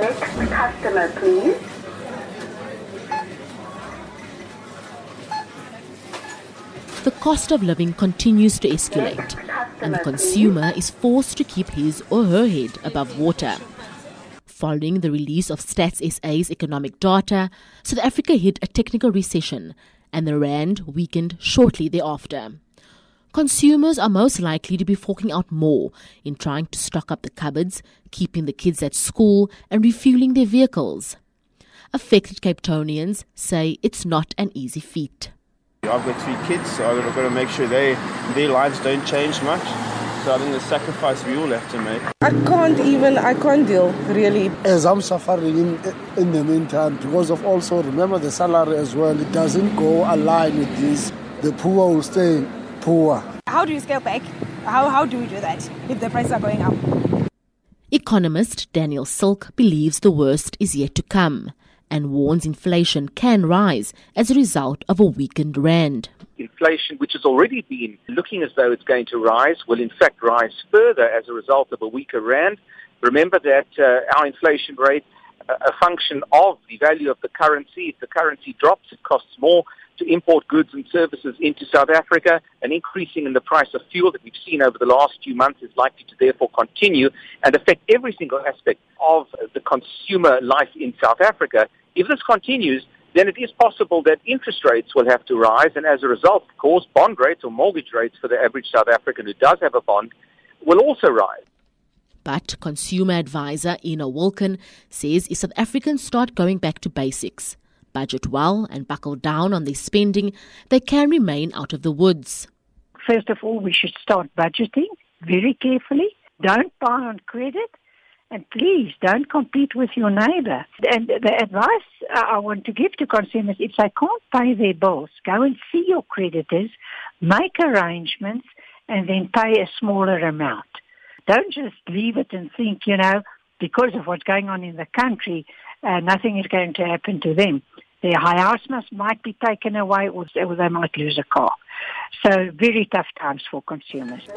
Next customer, please. The cost of living continues to escalate, and the consumer is forced to keep his or her head above water. Following the release of Stats SA's economic data, South Africa hit a technical recession, and the rand weakened shortly thereafter. Consumers are most likely to be forking out more in trying to stock up the cupboards, keeping the kids at school, and refueling their vehicles. Affected Capetonians say it's not an easy feat. I've got 3 kids, so I've got to make sure their lives don't change much. So I think the sacrifice we all have to make. I can't deal, really. As I'm suffering in the meantime, because of also, remember the salary as well, it doesn't go align with this. The poor will stay poor. How do you scale back? How do we do that if the prices are going up? Economist Daniel Silk believes the worst is yet to come, and warns inflation can rise as a result of a weakened rand. Inflation, which has already been looking as though it's going to rise, will in fact rise further as a result of a weaker rand. Remember that our inflation rate, a function of the value of the currency. If the currency drops, it costs more to import goods and services into South Africa. An increasing in the price of fuel that we've seen over the last few months is likely to therefore continue and affect every single aspect of the consumer life in South Africa. If this continues, then it is possible that interest rates will have to rise, and as a result, of course, bond rates or mortgage rates for the average South African who does have a bond will also rise. But consumer advisor Ina Wilken says if South Africans start going back to basics, budget well and buckle down on their spending, they can remain out of the woods. First of all, we should start budgeting very carefully. Don't buy on credit, and please don't compete with your neighbour. And the advice I want to give to consumers, if they can't pay their bills, go and see your creditors, make arrangements, and then pay a smaller amount. Don't just leave it and think, because of what's going on in the country, nothing is going to happen to them. Their house might be taken away, or they might lose a car. So very tough times for consumers.